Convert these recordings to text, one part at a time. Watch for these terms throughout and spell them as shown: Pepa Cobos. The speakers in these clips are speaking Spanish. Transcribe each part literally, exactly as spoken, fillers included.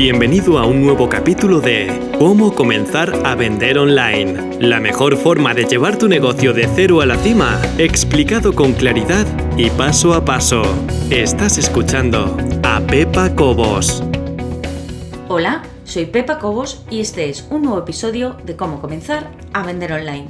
Bienvenido a un nuevo capítulo de ¿Cómo comenzar a vender online? La mejor forma de llevar tu negocio de cero a la cima, explicado con claridad y paso a paso. Estás escuchando a Pepa Cobos. Hola, soy Pepa Cobos y este es un nuevo episodio de ¿Cómo comenzar a vender online?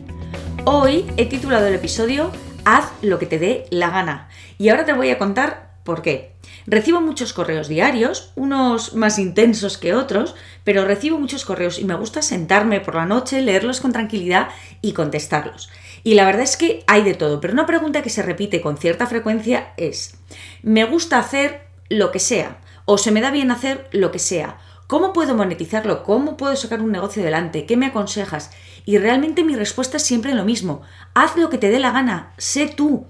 Hoy he titulado el episodio Haz lo que te dé la gana y ahora te voy a contar por qué. Recibo muchos correos diarios, unos más intensos que otros, pero recibo muchos correos y me gusta sentarme por la noche, leerlos con tranquilidad y contestarlos. Y la verdad es que hay de todo, pero una pregunta que se repite con cierta frecuencia es: ¿me gusta hacer lo que sea? ¿O se me da bien hacer lo que sea? ¿Cómo puedo monetizarlo? ¿Cómo puedo sacar un negocio adelante? ¿Qué me aconsejas? Y realmente mi respuesta es siempre lo mismo: haz lo que te dé la gana, sé tú.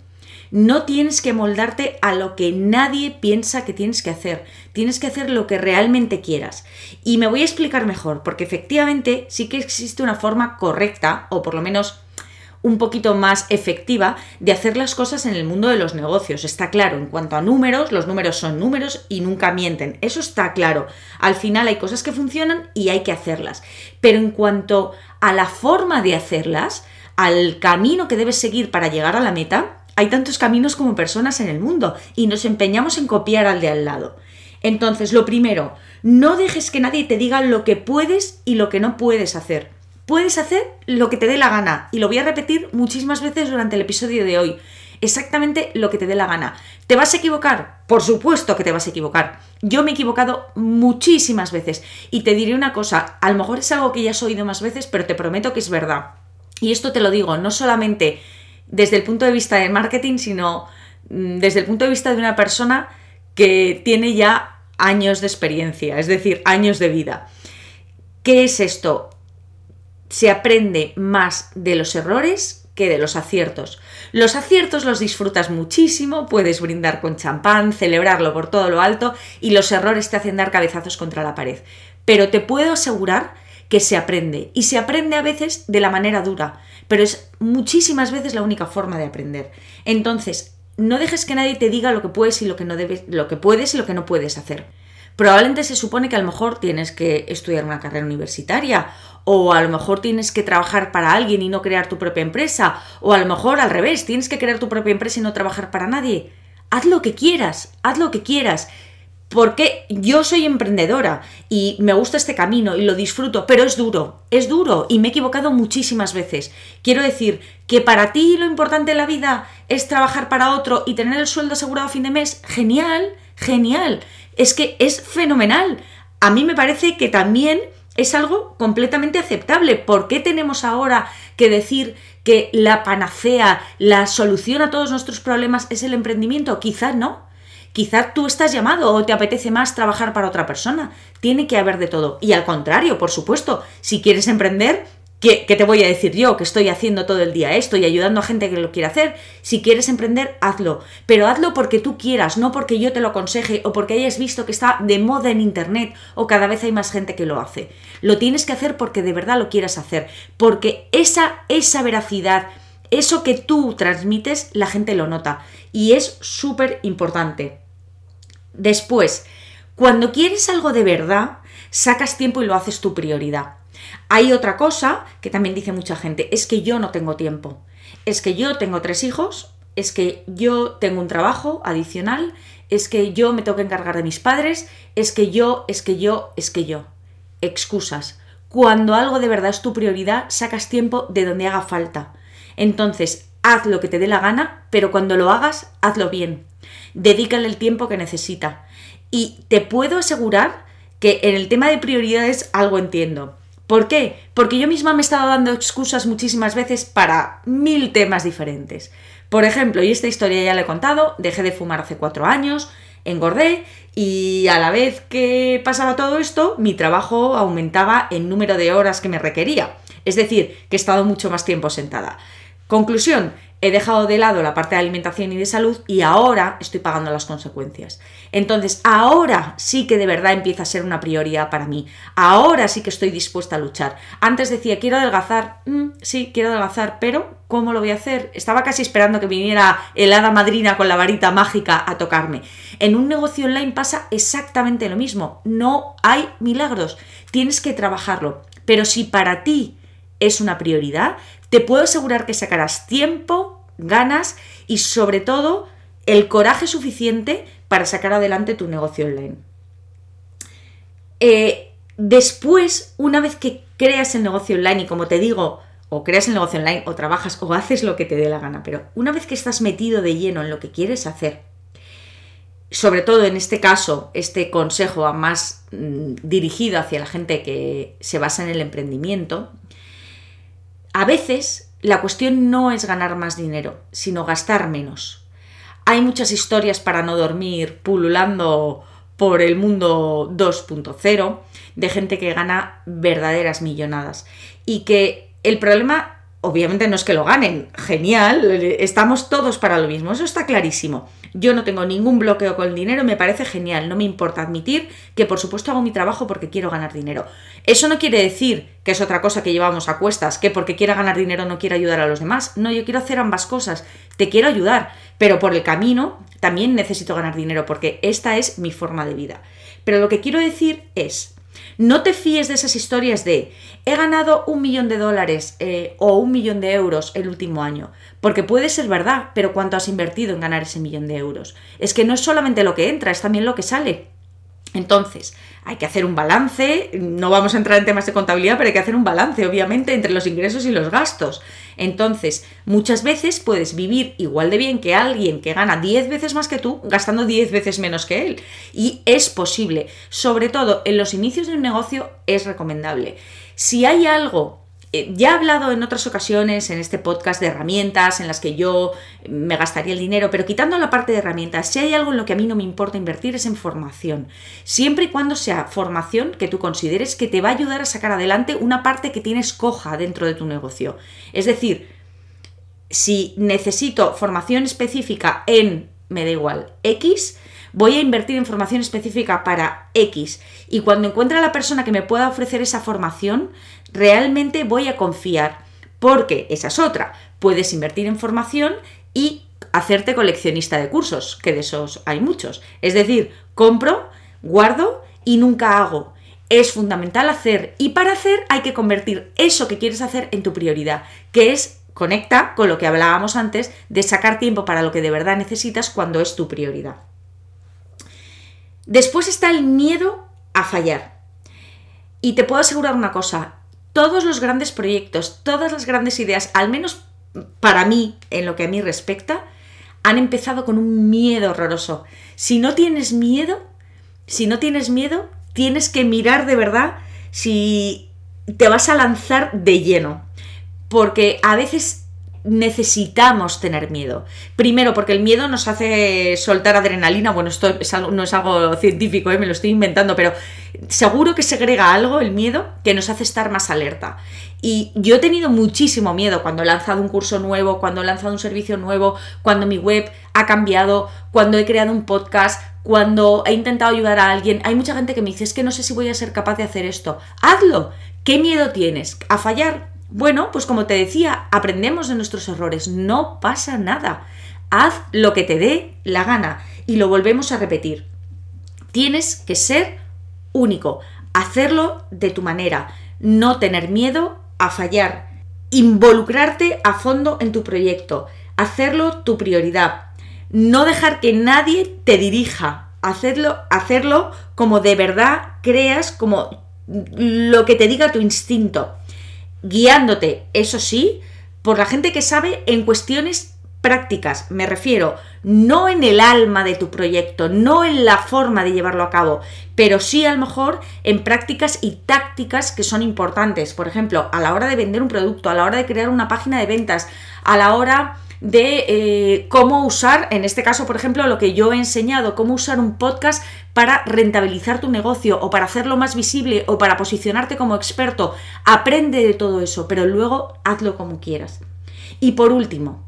No tienes que moldarte a lo que nadie piensa que tienes que hacer. Tienes que hacer lo que realmente quieras. Y me voy a explicar mejor, porque efectivamente sí que existe una forma correcta, o por lo menos un poquito más efectiva, de hacer las cosas en el mundo de los negocios. Está claro, en cuanto a números, los números son números y nunca mienten. Eso está claro. Al final hay cosas que funcionan y hay que hacerlas. Pero en cuanto a la forma de hacerlas, al camino que debes seguir para llegar a la meta, hay tantos caminos como personas en el mundo y nos empeñamos en copiar al de al lado. Entonces, lo primero, no dejes que nadie te diga lo que puedes y lo que no puedes hacer. Puedes hacer lo que te dé la gana, y lo voy a repetir muchísimas veces durante el episodio de hoy. Exactamente lo que te dé la gana. ¿Te vas a equivocar? Por supuesto que te vas a equivocar. Yo me he equivocado muchísimas veces y te diré una cosa, a lo mejor es algo que ya has oído más veces, pero te prometo que es verdad. Y esto te lo digo, no solamente desde el punto de vista del marketing, sino desde el punto de vista de una persona que tiene ya años de experiencia, es decir, años de vida. ¿Qué es esto? Se aprende más de los errores que de los aciertos. Los aciertos los disfrutas muchísimo, puedes brindar con champán, celebrarlo por todo lo alto, y los errores te hacen dar cabezazos contra la pared. Pero te puedo asegurar que se aprende, y se aprende a veces de la manera dura, pero es muchísimas veces la única forma de aprender. Entonces, no dejes que nadie te diga lo que puedes y lo que no debes, lo que puedes y lo que no puedes hacer. Probablemente se supone que a lo mejor tienes que estudiar una carrera universitaria, o a lo mejor tienes que trabajar para alguien y no crear tu propia empresa, o a lo mejor al revés, tienes que crear tu propia empresa y no trabajar para nadie. Haz lo que quieras, haz lo que quieras. Porque yo soy emprendedora y me gusta este camino y lo disfruto, pero es duro, es duro y me he equivocado muchísimas veces. Quiero decir que para ti lo importante en la vida es trabajar para otro y tener el sueldo asegurado a fin de mes. Genial, genial, es que es fenomenal. A mí me parece que también es algo completamente aceptable. ¿Por qué tenemos ahora que decir que la panacea, la solución a todos nuestros problemas es el emprendimiento? Quizás no. Quizá tú estás llamado o te apetece más trabajar para otra persona. Tiene que haber de todo. Y al contrario, por supuesto, si quieres emprender, ¿qué, qué te voy a decir yo? Que estoy haciendo todo el día esto y ayudando a gente que lo quiere hacer. Si quieres emprender, hazlo. Pero hazlo porque tú quieras, no porque yo te lo aconseje o porque hayas visto que está de moda en internet o cada vez hay más gente que lo hace. Lo tienes que hacer porque de verdad lo quieras hacer. Porque esa, esa veracidad, eso que tú transmites, la gente lo nota. Y es súper importante. Después, cuando quieres algo de verdad, sacas tiempo y lo haces tu prioridad. Hay otra cosa que también dice mucha gente, es que yo no tengo tiempo, es que yo tengo tres hijos, es que yo tengo un trabajo adicional, es que yo me tengo que encargar de mis padres, es que yo, es que yo, es que yo. Excusas. Cuando algo de verdad es tu prioridad, sacas tiempo de donde haga falta. Entonces, haz lo que te dé la gana, pero cuando lo hagas, hazlo bien. Dedícale el tiempo que necesita. Y te puedo asegurar que en el tema de prioridades algo entiendo. ¿Por qué? Porque yo misma me he estado dando excusas muchísimas veces para mil temas diferentes. Por ejemplo, y esta historia ya la he contado, dejé de fumar hace cuatro años, engordé y a la vez que pasaba todo esto, mi trabajo aumentaba el número de horas que me requería. Es decir, que he estado mucho más tiempo sentada. Conclusión, he dejado de lado la parte de alimentación y de salud y ahora estoy pagando las consecuencias. Entonces, ahora sí que de verdad empieza a ser una prioridad para mí. Ahora sí que estoy dispuesta a luchar. Antes decía, quiero adelgazar. Mm, sí, quiero adelgazar, pero ¿cómo lo voy a hacer? Estaba casi esperando que viniera el hada madrina con la varita mágica a tocarme. En un negocio online pasa exactamente lo mismo. No hay milagros. Tienes que trabajarlo. Pero si para ti es una prioridad, te puedo asegurar que sacarás tiempo, ganas y sobre todo el coraje suficiente para sacar adelante tu negocio online. Eh, después, una vez que creas el negocio online, y como te digo, o creas el negocio online, o trabajas, o haces lo que te dé la gana, pero una vez que estás metido de lleno en lo que quieres hacer, sobre todo en este caso, este consejo va más mmm, dirigido hacia la gente que se basa en el emprendimiento, a veces la cuestión no es ganar más dinero, sino gastar menos. Hay muchas historias para no dormir pululando por el mundo dos punto cero de gente que gana verdaderas millonadas y que el problema obviamente no es que lo ganen, genial, estamos todos para lo mismo, eso está clarísimo. Yo no tengo ningún bloqueo con el dinero, me parece genial, no me importa admitir que por supuesto hago mi trabajo porque quiero ganar dinero. Eso no quiere decir, que es otra cosa que llevamos a cuestas, que porque quiera ganar dinero no quiero ayudar a los demás. No, yo quiero hacer ambas cosas, te quiero ayudar, pero por el camino también necesito ganar dinero porque esta es mi forma de vida. Pero lo que quiero decir es, no te fíes de esas historias de he ganado un millón de dólares eh, o un millón de euros el último año, porque puede ser verdad, pero ¿cuánto has invertido en ganar ese millón de euros? Es que no es solamente lo que entra, es también lo que sale. Entonces, hay que hacer un balance, no vamos a entrar en temas de contabilidad, pero hay que hacer un balance, obviamente, entre los ingresos y los gastos. Entonces, muchas veces puedes vivir igual de bien que alguien que gana diez veces más que tú, gastando diez veces menos que él. Y es posible, sobre todo en los inicios de un negocio, es recomendable. Si hay algo... Eh, ya he hablado en otras ocasiones en este podcast de herramientas en las que yo me gastaría el dinero, pero quitando la parte de herramientas, si hay algo en lo que a mí no me importa invertir es en formación, siempre y cuando sea formación que tú consideres que te va a ayudar a sacar adelante una parte que tienes coja dentro de tu negocio. Es decir, si necesito formación específica en, me da igual, X, voy a invertir en formación específica para X y cuando encuentre a la persona que me pueda ofrecer esa formación, realmente voy a confiar, porque esa es otra. Puedes invertir en formación y hacerte coleccionista de cursos, que de esos hay muchos. Es decir, compro, guardo y nunca hago. Es fundamental hacer y para hacer hay que convertir eso que quieres hacer en tu prioridad, que es conecta con lo que hablábamos antes de sacar tiempo para lo que de verdad necesitas cuando es tu prioridad. Después está el miedo a fallar. Y te puedo asegurar una cosa, todos los grandes proyectos, todas las grandes ideas, al menos para mí, en lo que a mí respecta, han empezado con un miedo horroroso. Si no tienes miedo, si no tienes miedo, tienes que mirar de verdad si te vas a lanzar de lleno, porque a veces necesitamos tener miedo. Primero, porque el miedo nos hace soltar adrenalina. Bueno, esto es algo, no es algo científico, ¿eh? Me lo estoy inventando, pero seguro que segrega algo el miedo que nos hace estar más alerta. Y yo he tenido muchísimo miedo cuando he lanzado un curso nuevo, cuando he lanzado un servicio nuevo, cuando mi web ha cambiado, cuando he creado un podcast, cuando he intentado ayudar a alguien. Hay mucha gente que me dice, es que no sé si voy a ser capaz de hacer esto. ¡Hazlo! ¿Qué miedo tienes? ¿A fallar? Bueno, pues como te decía, aprendemos de nuestros errores, no pasa nada, haz lo que te dé la gana y lo volvemos a repetir. Tienes que ser único, hacerlo de tu manera, no tener miedo a fallar, involucrarte a fondo en tu proyecto, hacerlo tu prioridad, no dejar que nadie te dirija, hacerlo, hacerlo como de verdad creas, como lo que te diga tu instinto. Guiándote, eso sí, por la gente que sabe en cuestiones prácticas, me refiero, no en el alma de tu proyecto, no en la forma de llevarlo a cabo, pero sí a lo mejor en prácticas y tácticas que son importantes, por ejemplo, a la hora de vender un producto, a la hora de crear una página de ventas, a la hora de eh, cómo usar, en este caso, por ejemplo, lo que yo he enseñado, cómo usar un podcast para rentabilizar tu negocio o para hacerlo más visible o para posicionarte como experto. Aprende de todo eso, pero luego hazlo como quieras. Y por último,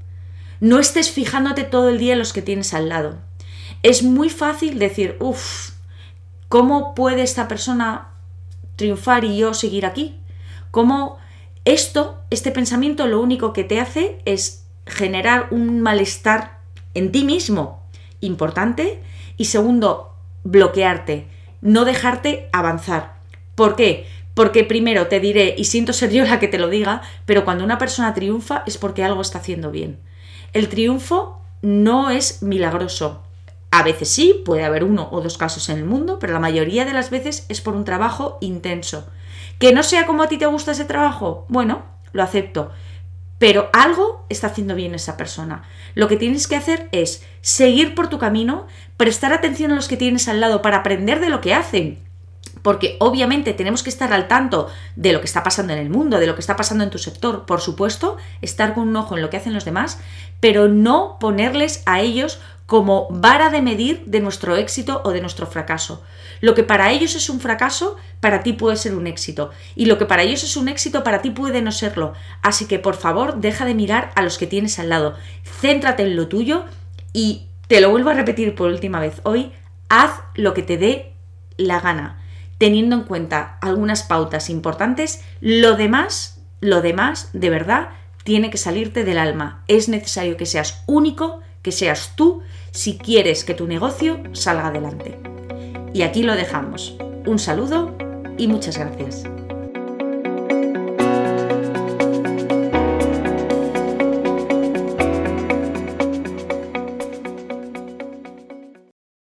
no estés fijándote todo el día en los que tienes al lado. es muy fácil decir, uff, ¿cómo puede esta persona triunfar y yo seguir aquí? ¿Cómo esto, este pensamiento, lo único que te hace es generar un malestar en ti mismo importante y segundo, bloquearte, no dejarte avanzar? ¿Por qué? Porque primero te diré, y siento ser yo la que te lo diga, pero cuando una persona triunfa es porque algo está haciendo bien. El triunfo no es milagroso. A veces sí, puede haber uno o dos casos en el mundo, pero la mayoría de las veces es por un trabajo intenso. Que no sea como a ti te gusta ese trabajo, bueno, lo acepto, pero algo está haciendo bien esa persona. Lo que tienes que hacer es seguir por tu camino, prestar atención a los que tienes al lado para aprender de lo que hacen. Porque obviamente tenemos que estar al tanto de lo que está pasando en el mundo, de lo que está pasando en tu sector, por supuesto, estar con un ojo en lo que hacen los demás, pero no ponerles a ellos como vara de medir de nuestro éxito o de nuestro fracaso. Lo que para ellos es un fracaso, para ti puede ser un éxito. Y lo que para ellos es un éxito, para ti puede no serlo. Así que, por favor, deja de mirar a los que tienes al lado. Céntrate en lo tuyo y, te lo vuelvo a repetir por última vez hoy, haz lo que te dé la gana, teniendo en cuenta algunas pautas importantes. Lo demás, lo demás, de verdad, tiene que salirte del alma. Es necesario que seas único, que seas tú, si quieres que tu negocio salga adelante. Y aquí lo dejamos. Un saludo y muchas gracias.